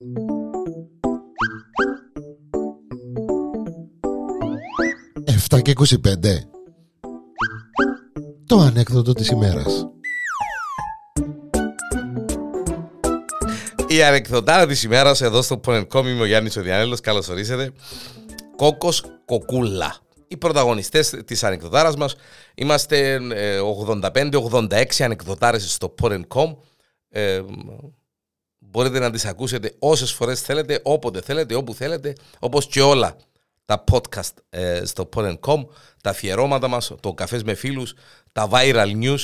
7 και 25. Το ανέκδοτο της ημέρας. Η ανεκδοτάρα της ημέρας εδώ στο Podentcom. Είμαι ο Γιάννης ο Διανέλος. Καλώς ορίσατε. Κόκκος Κοκούλα. Οι πρωταγωνιστές της ανεκδοτάρας μας. Είμαστε 85-86 ανεκδοτάρες στο Podentcom. Μπορείτε να τις ακούσετε όσες φορές θέλετε, όποτε θέλετε, όπου θέλετε, όπως και όλα τα podcast στο Podentcom, τα αφιερώματα μας, το καφές με φίλους, τα viral news,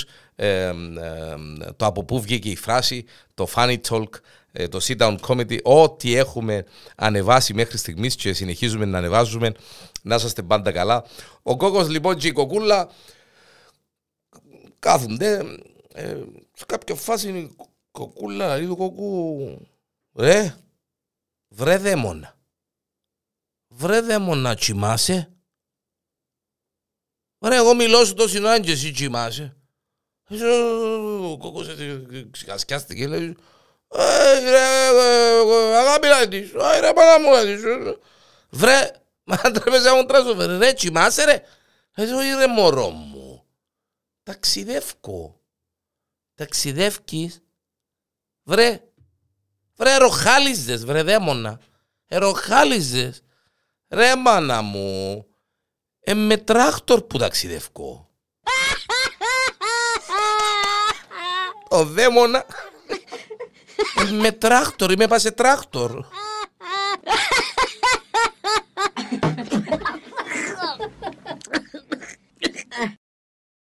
το από πού βγήκε η φράση, το funny talk, το sit down comedy, ό,τι έχουμε ανεβάσει μέχρι στιγμής και συνεχίζουμε να ανεβάζουμε. Να είστε πάντα καλά. Ο Κόκκος λοιπόν και η Κοκούλα κάθονται σε κάποια φάση. Κοκούλα, να λέει του Κόκκου, βρε δαίμονα. Βρε δαίμονα, τσιμάσαι. Βρε, εγώ μιλώ σου τόση ώρα και εσύ τσιμάσαι. Ο Κόκκος ξεχασκιάστηκε, λέει, αγάπη να της, ρε πάνω μου να της. Βρε, μα τρέπεζα μου τράσω, βρε, τσιμάσαι ρε. Ρε μωρό μου, ταξιδεύκω. Ταξιδεύκεις. Βρε ροχάλιζες, βρε δαίμονα. Ροχάλιζες. Ρε μάνα μου, με τράχτορ που ταξιδεύκω. Ο δαίμονα, με τράχτορ, είμαι πάσε τράχτορ.